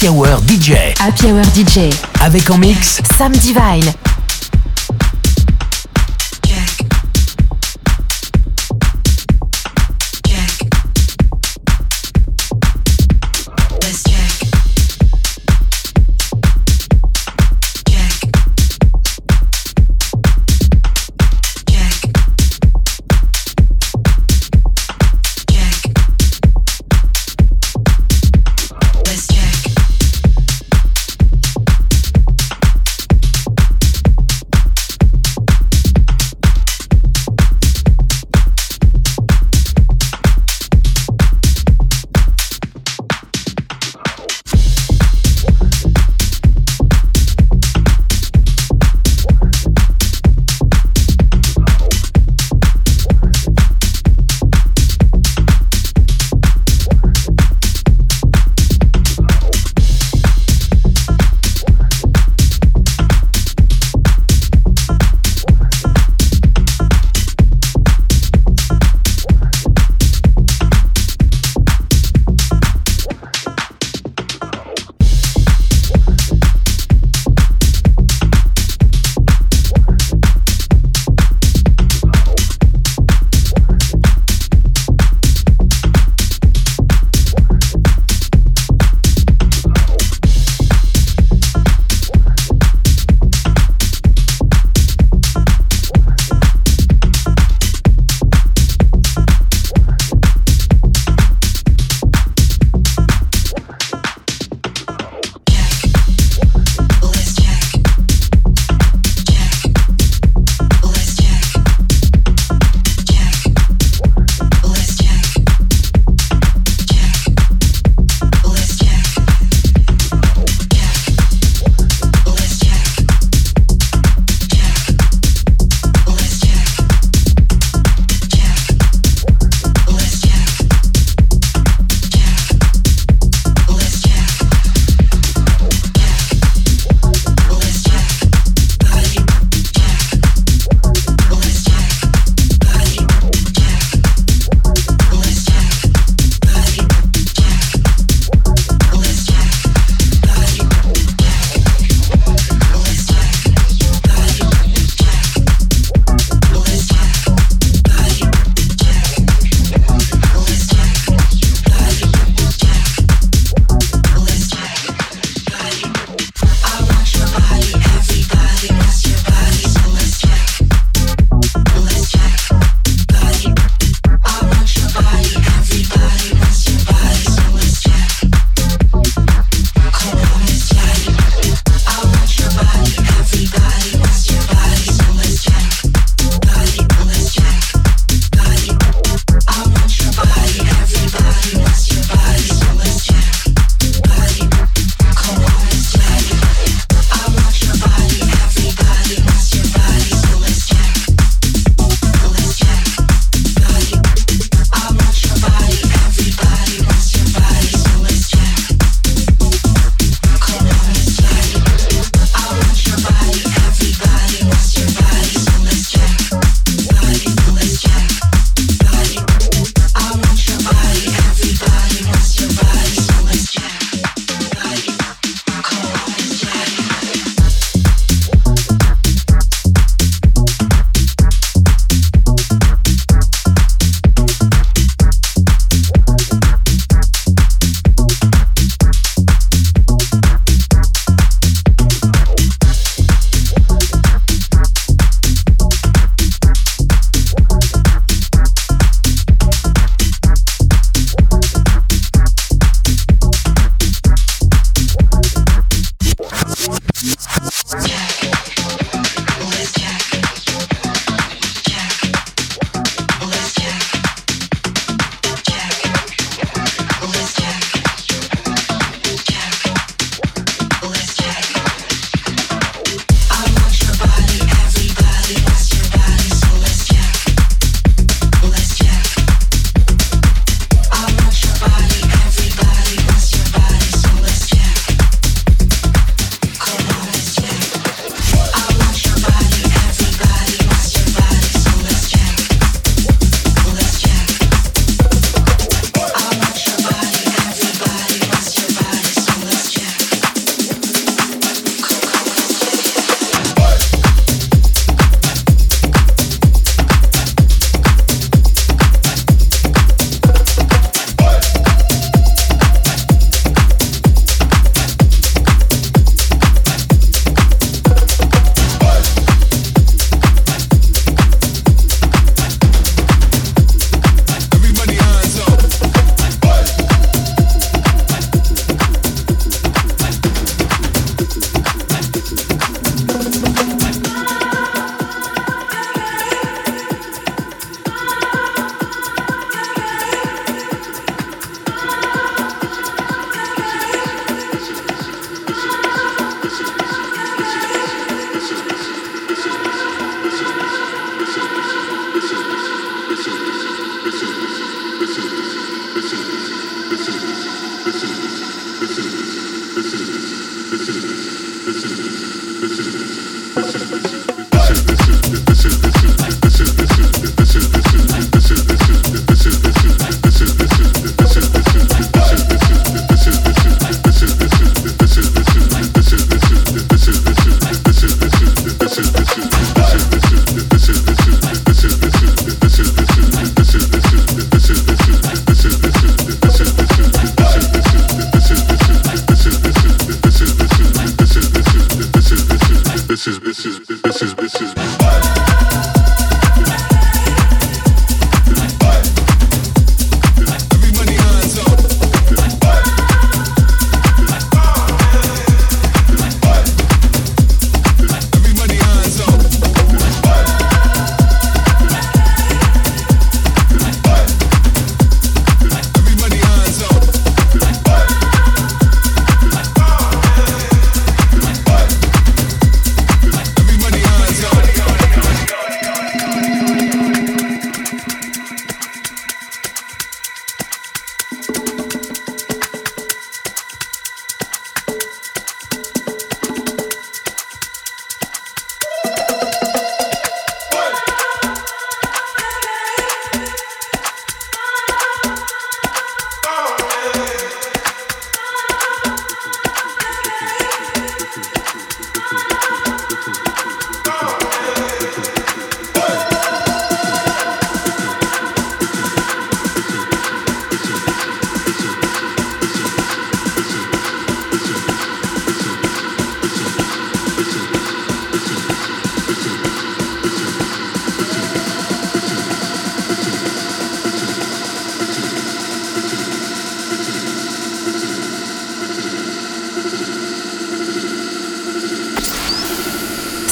Happy Hour DJ. Happy Hour DJ. Avec en mix Sam Divine.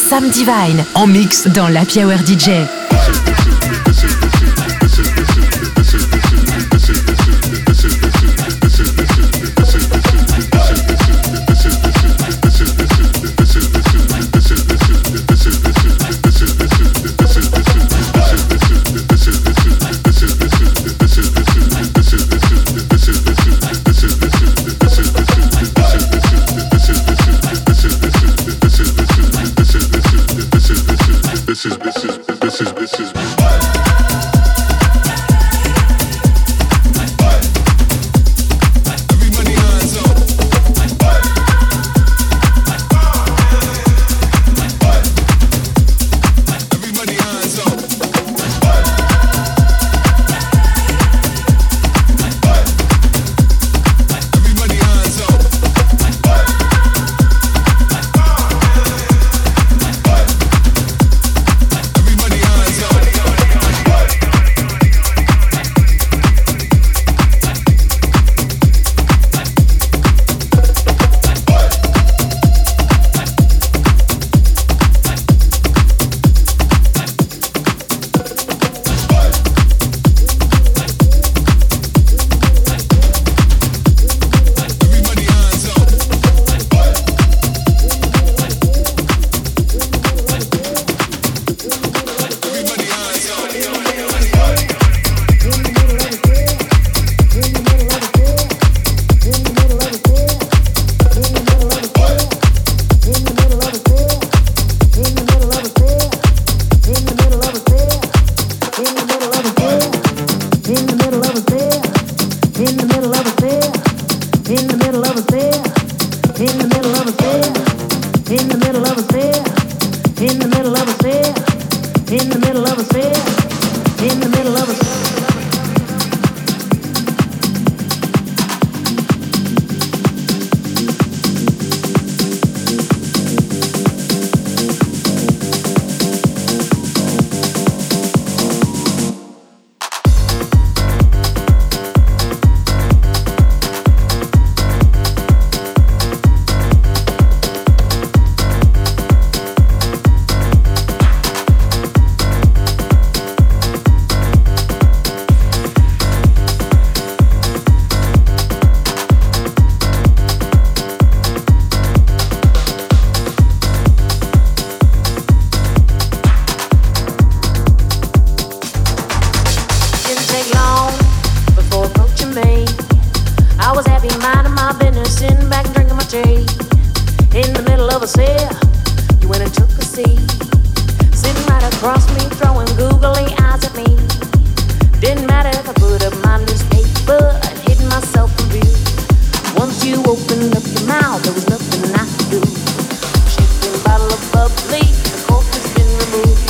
Sam Divine en mix dans l'Happy Hour DJ. across me, throwing googly eyes at me. Didn't matter if I put up my newspaper and hid myself from view. Once you opened up your mouth, there was nothing I could do. Shaking bottle of bubbly, the cork has been removed.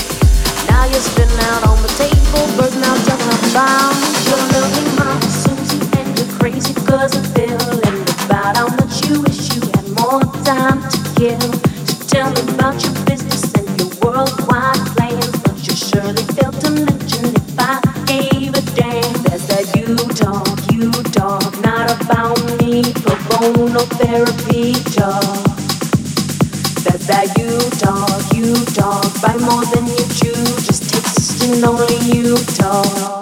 Now you're spinning out on the table, burning out, jumping up bound. You're a million miles, Susie, and you're crazy 'cause I'm feeling about how much you wish you had more time to kill. So tell me about your business and your worldwide plans, but you surely failed to mention if I gave a damn. That's that you talk, not about me, pro bono therapy talk. That's that you talk, buy more than you chew, just taste and only you talk.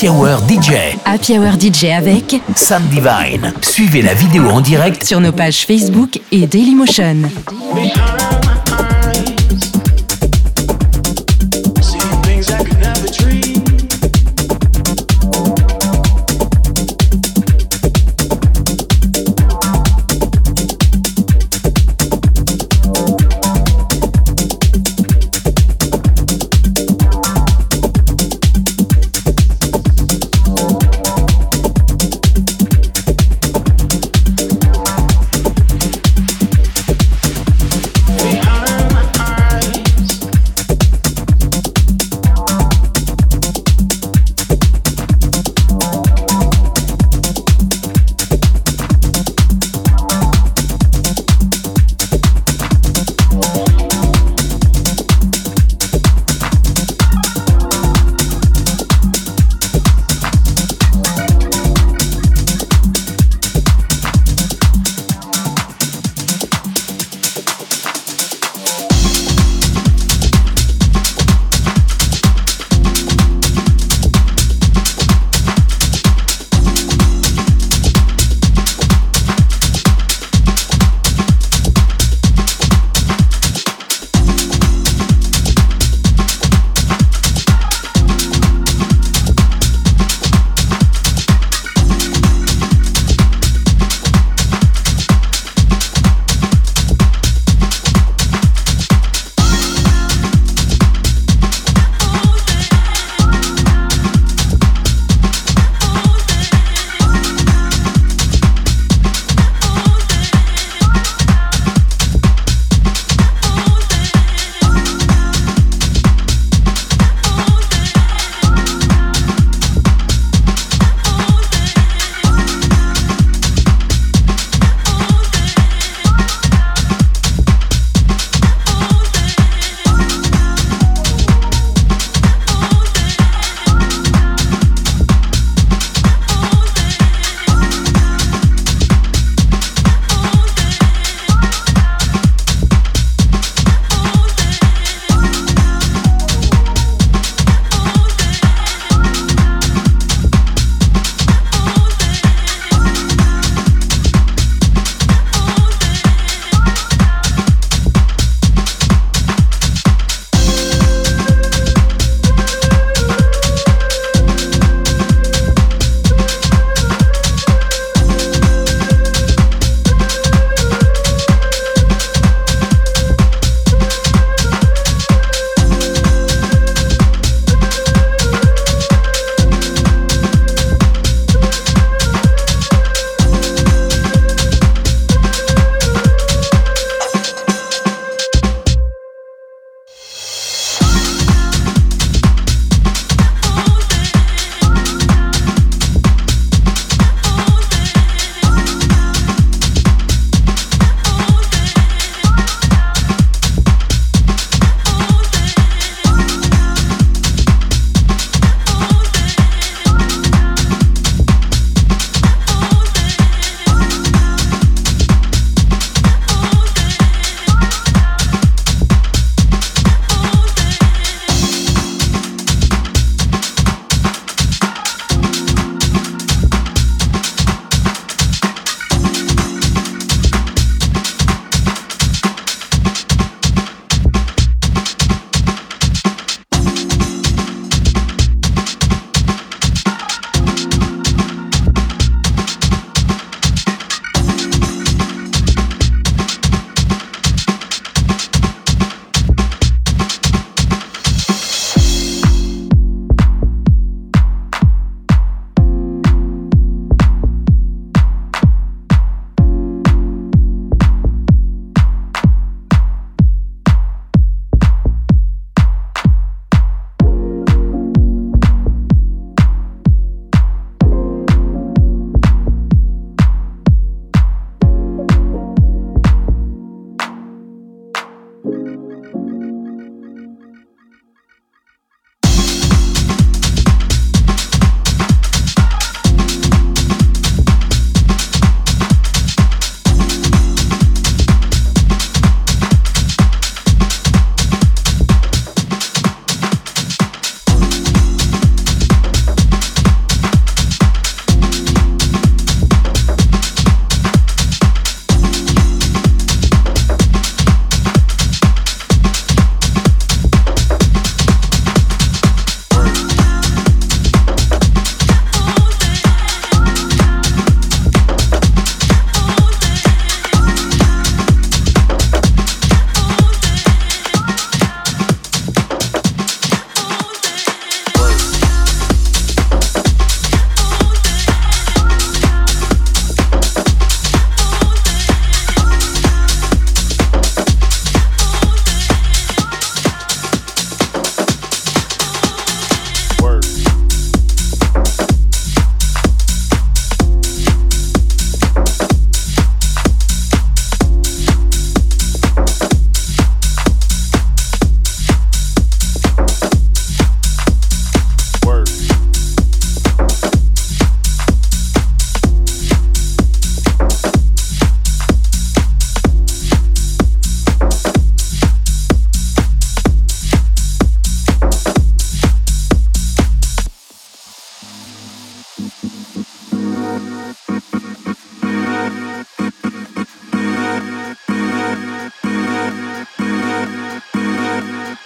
Happy Hour DJ. Happy Hour DJ avec Sam Divine. Suivez la vidéo en direct sur nos pages Facebook et Dailymotion.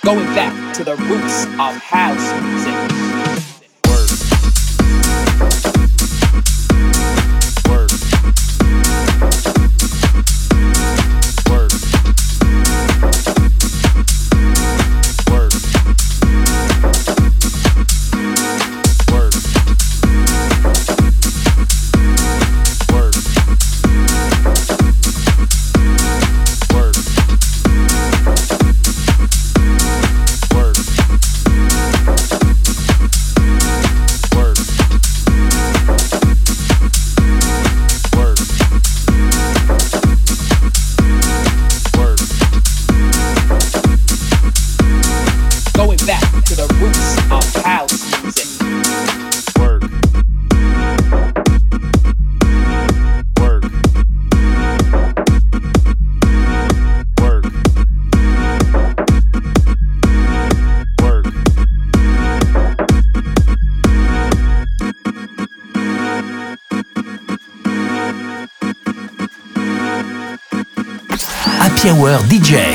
going back to the roots of house music.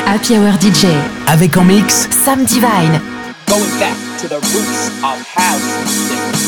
Happy Hour DJ avec en mix Sam Divine. Going back to the roots of house music.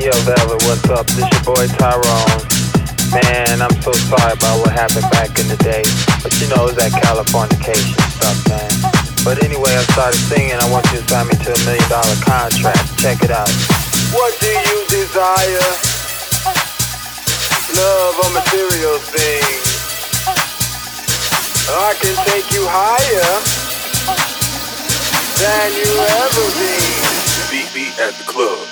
Yo, Valor, what's up? This your boy Tyrone. Man, I'm so sorry about what happened back in the day. But you know, it was that Californication stuff, man. But anyway, I started singing. I want you to sign me to $1 million contract. Check it out. What do you desire? Love or material things? I can take you higher than you ever been. Beat me at the club.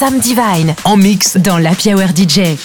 Sam Divine en mix dans l'Happy Hour DJ.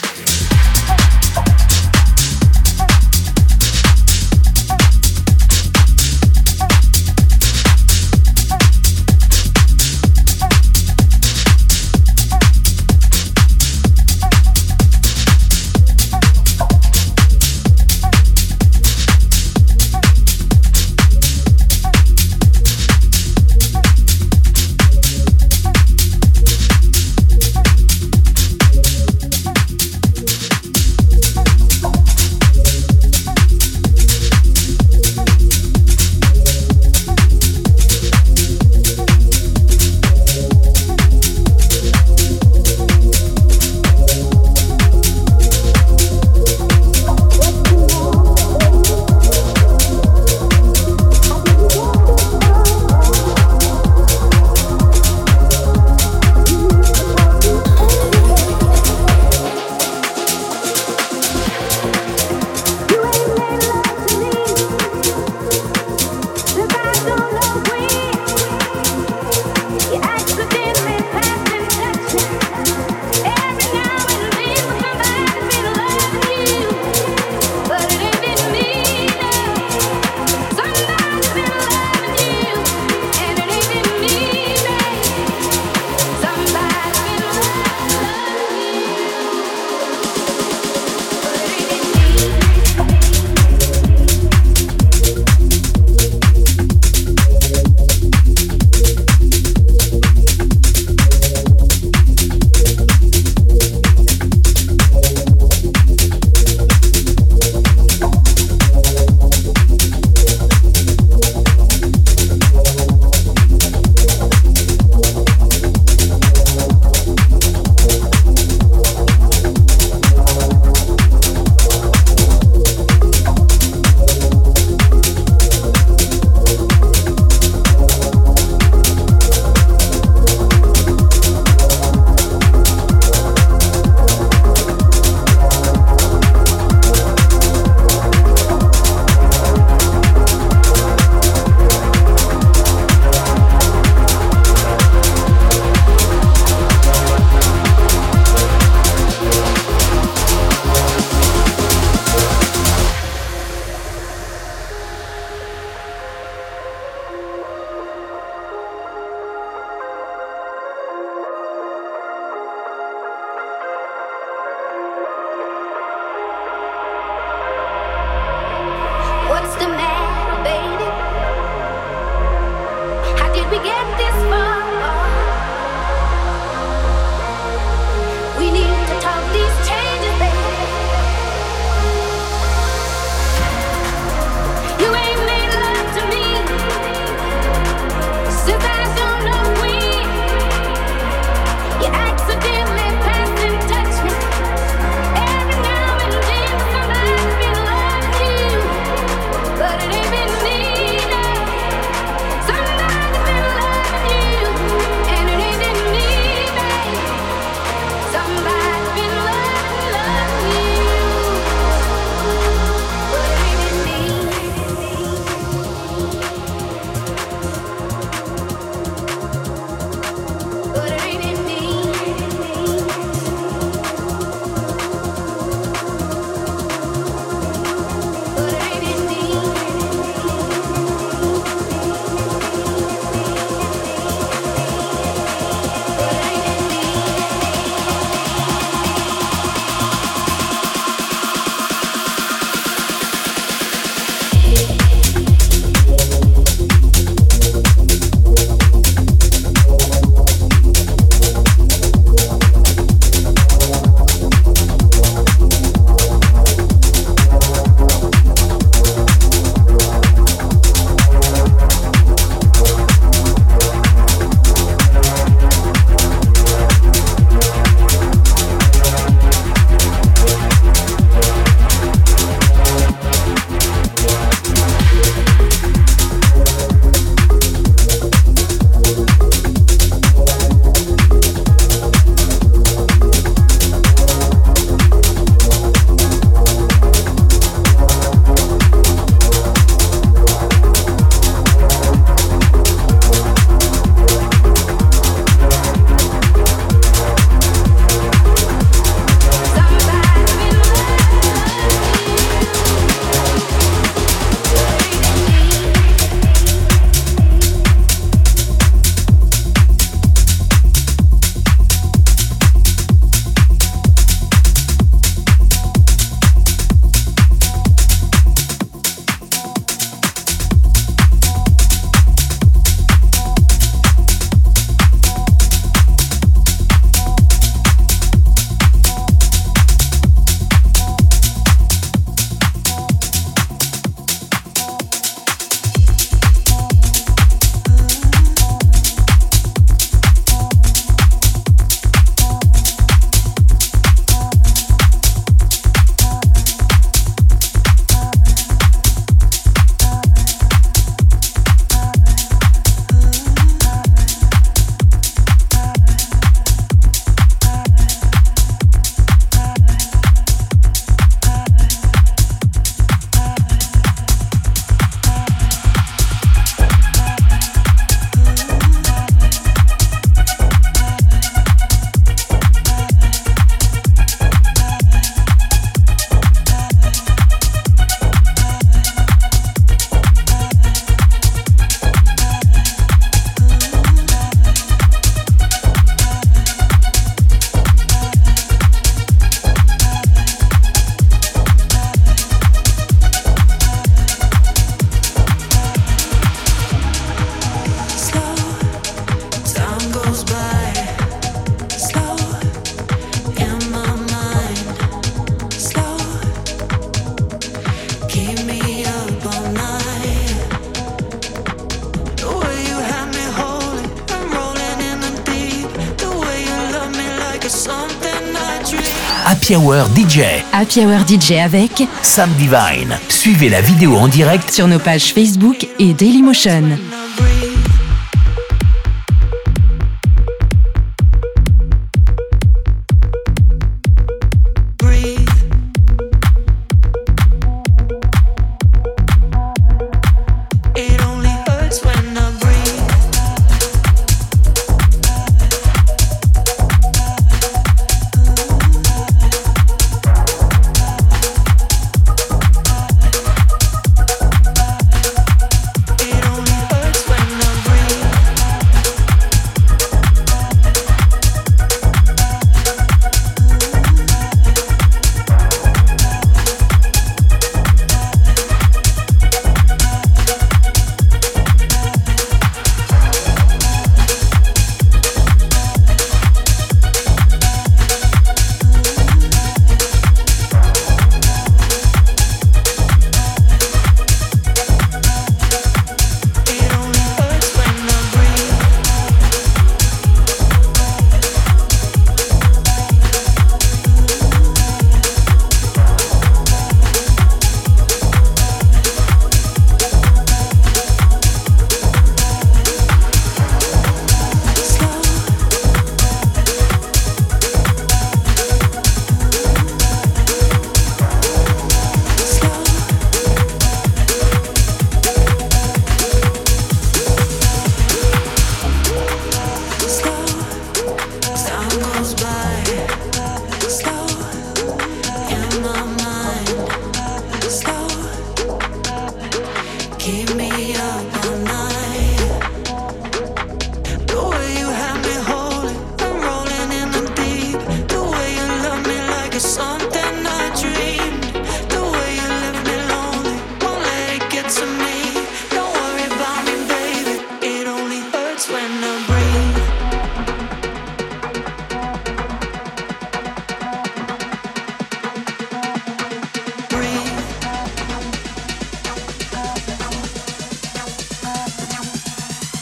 Happy Hour DJ. Happy Hour DJ avec Sam Divine. Suivez la vidéo en direct sur nos pages Facebook et Dailymotion.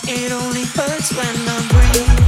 It only hurts when I'm breathing.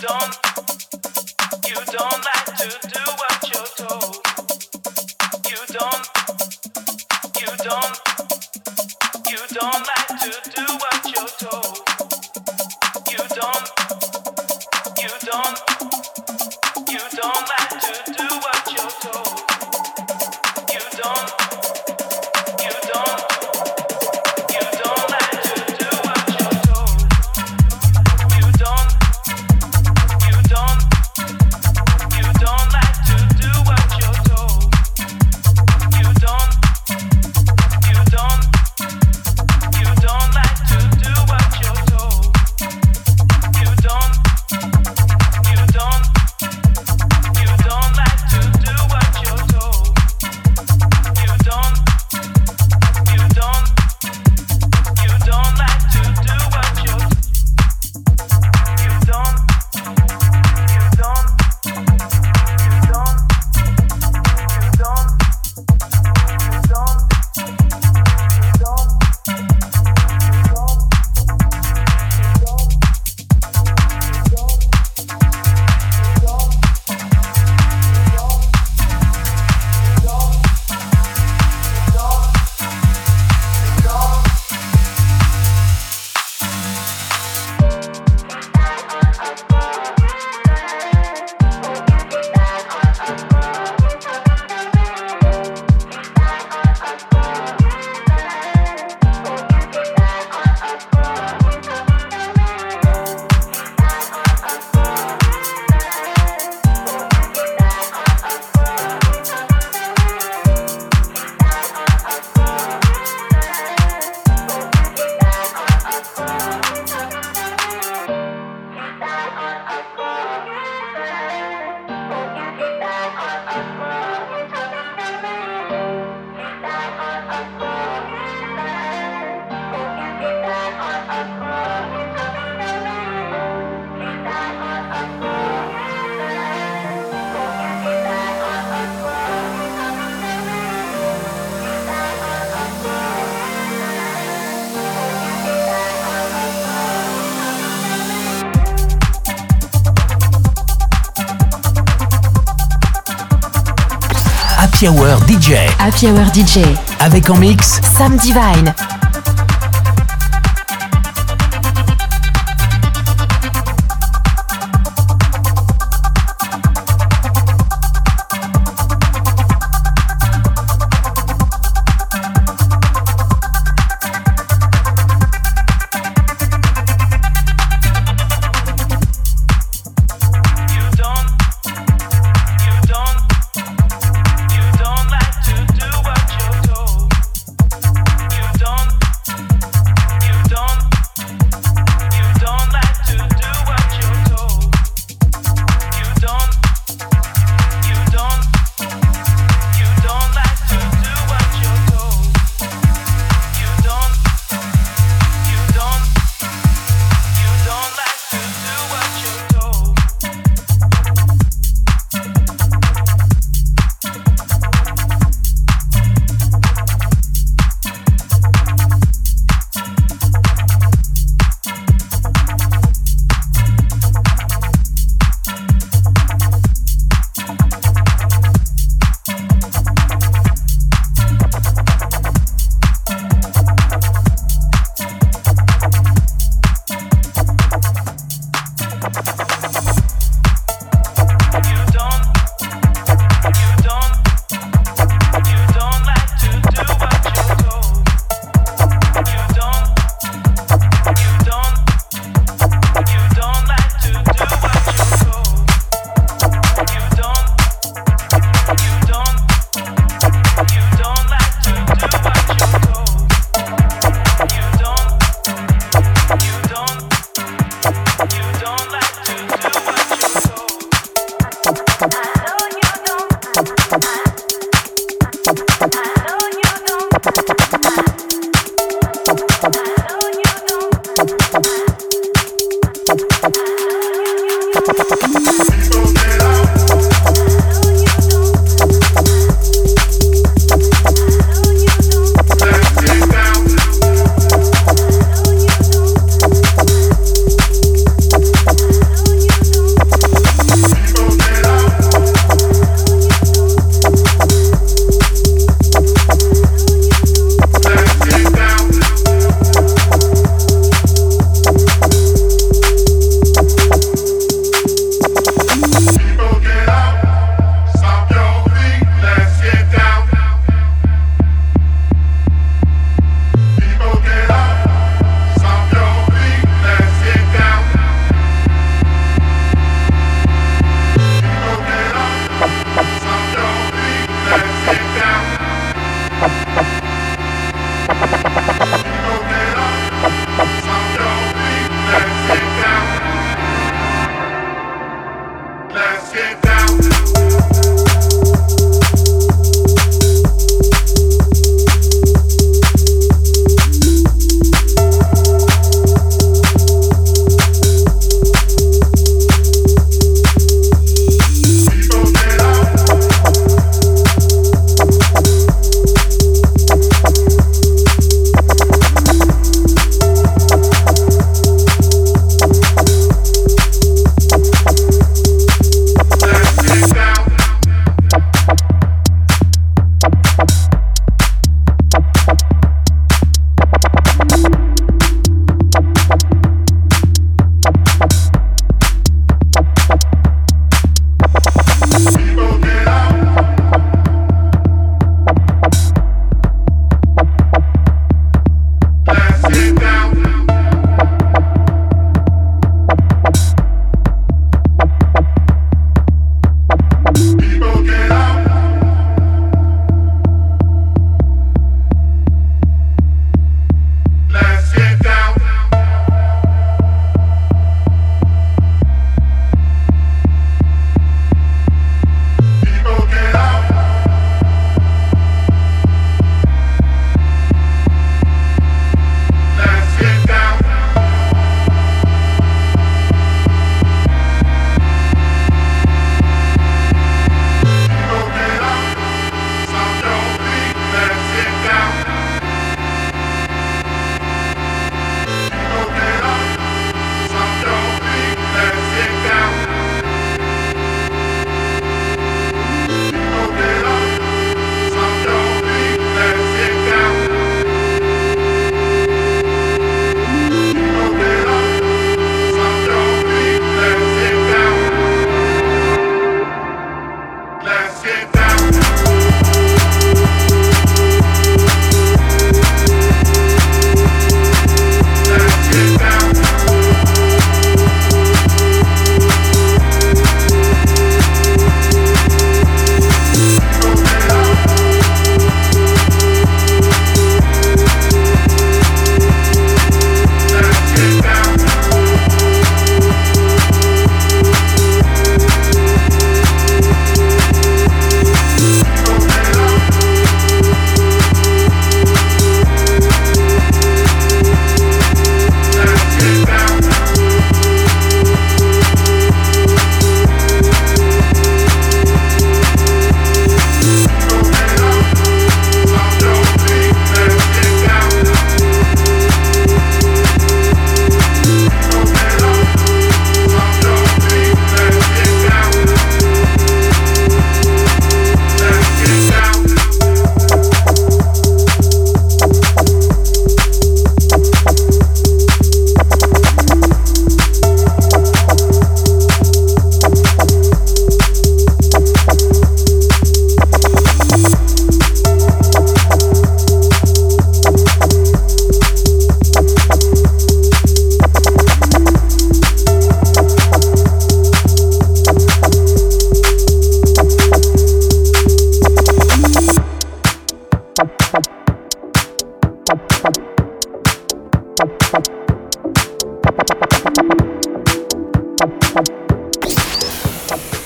You don't like to do what you're told. You don't like to do what you're told. You don't like to do what you're told. Happy Hour DJ. Avec en mix Sam Divine. Don't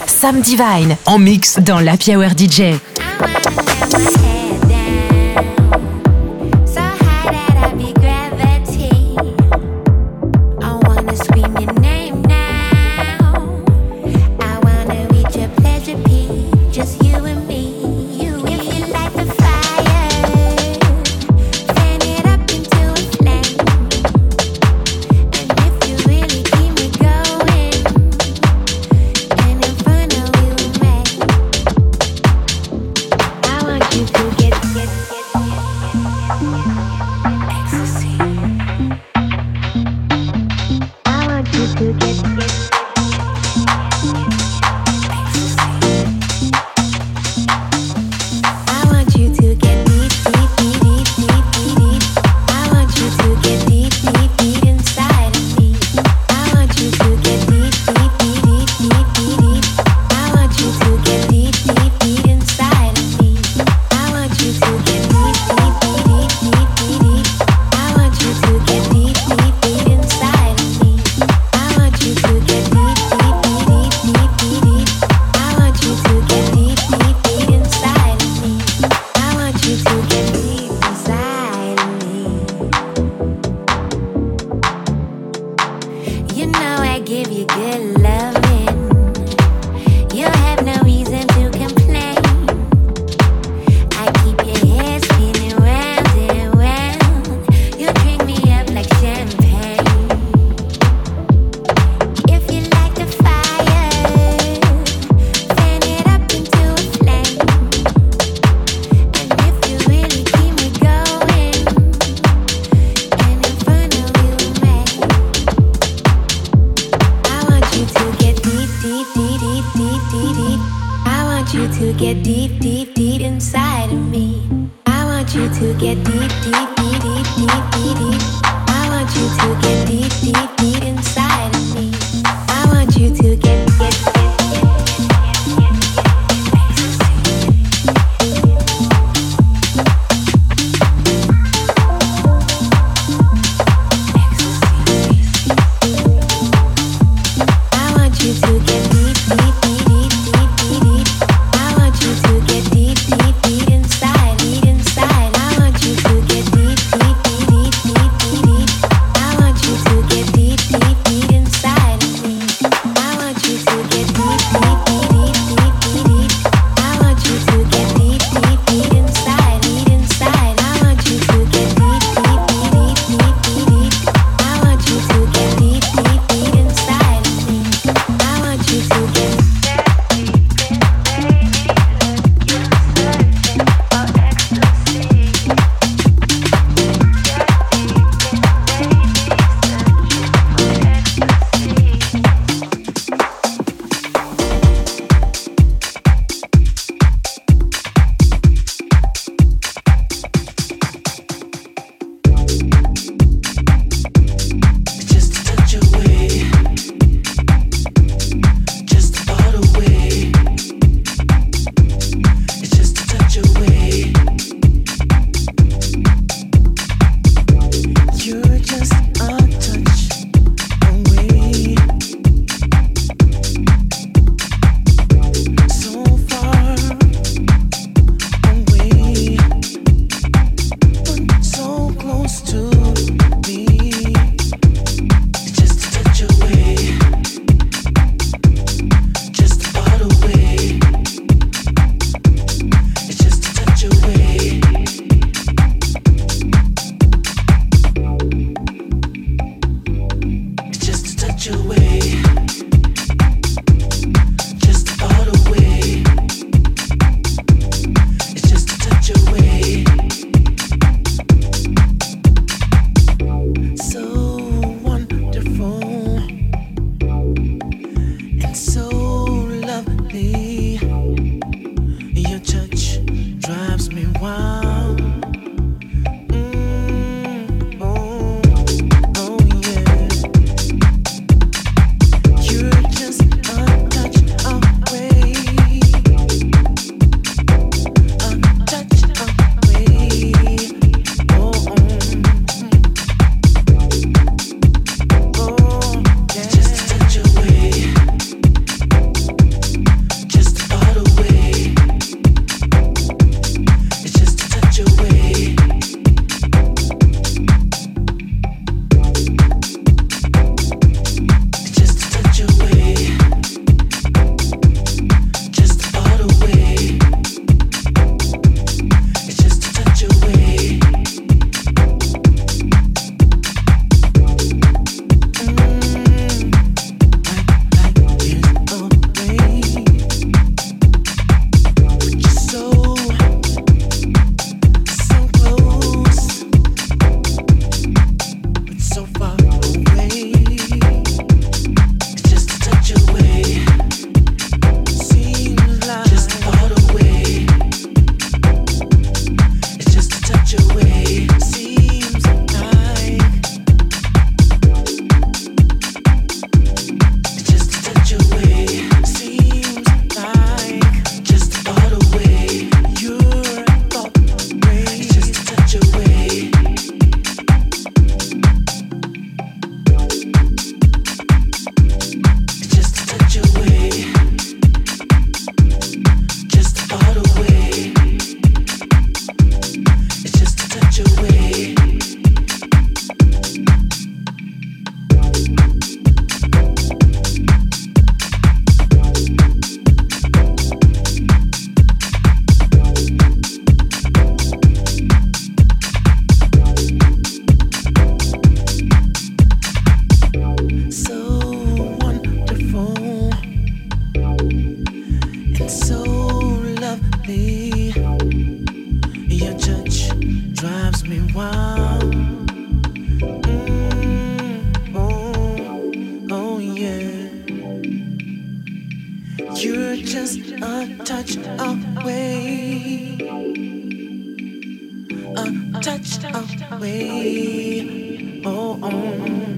Sam Divine en mix dans l'Happy Hour DJ. deep, deep, deep, deep. I want you to get deep, deep, deep inside of me. I want you to get deep, deep, deep, deep, deep, deep, deep. I want you to get deep, deep, deep inside of me. I want you to get. You're just a touch away, a touch away. Oh, oh.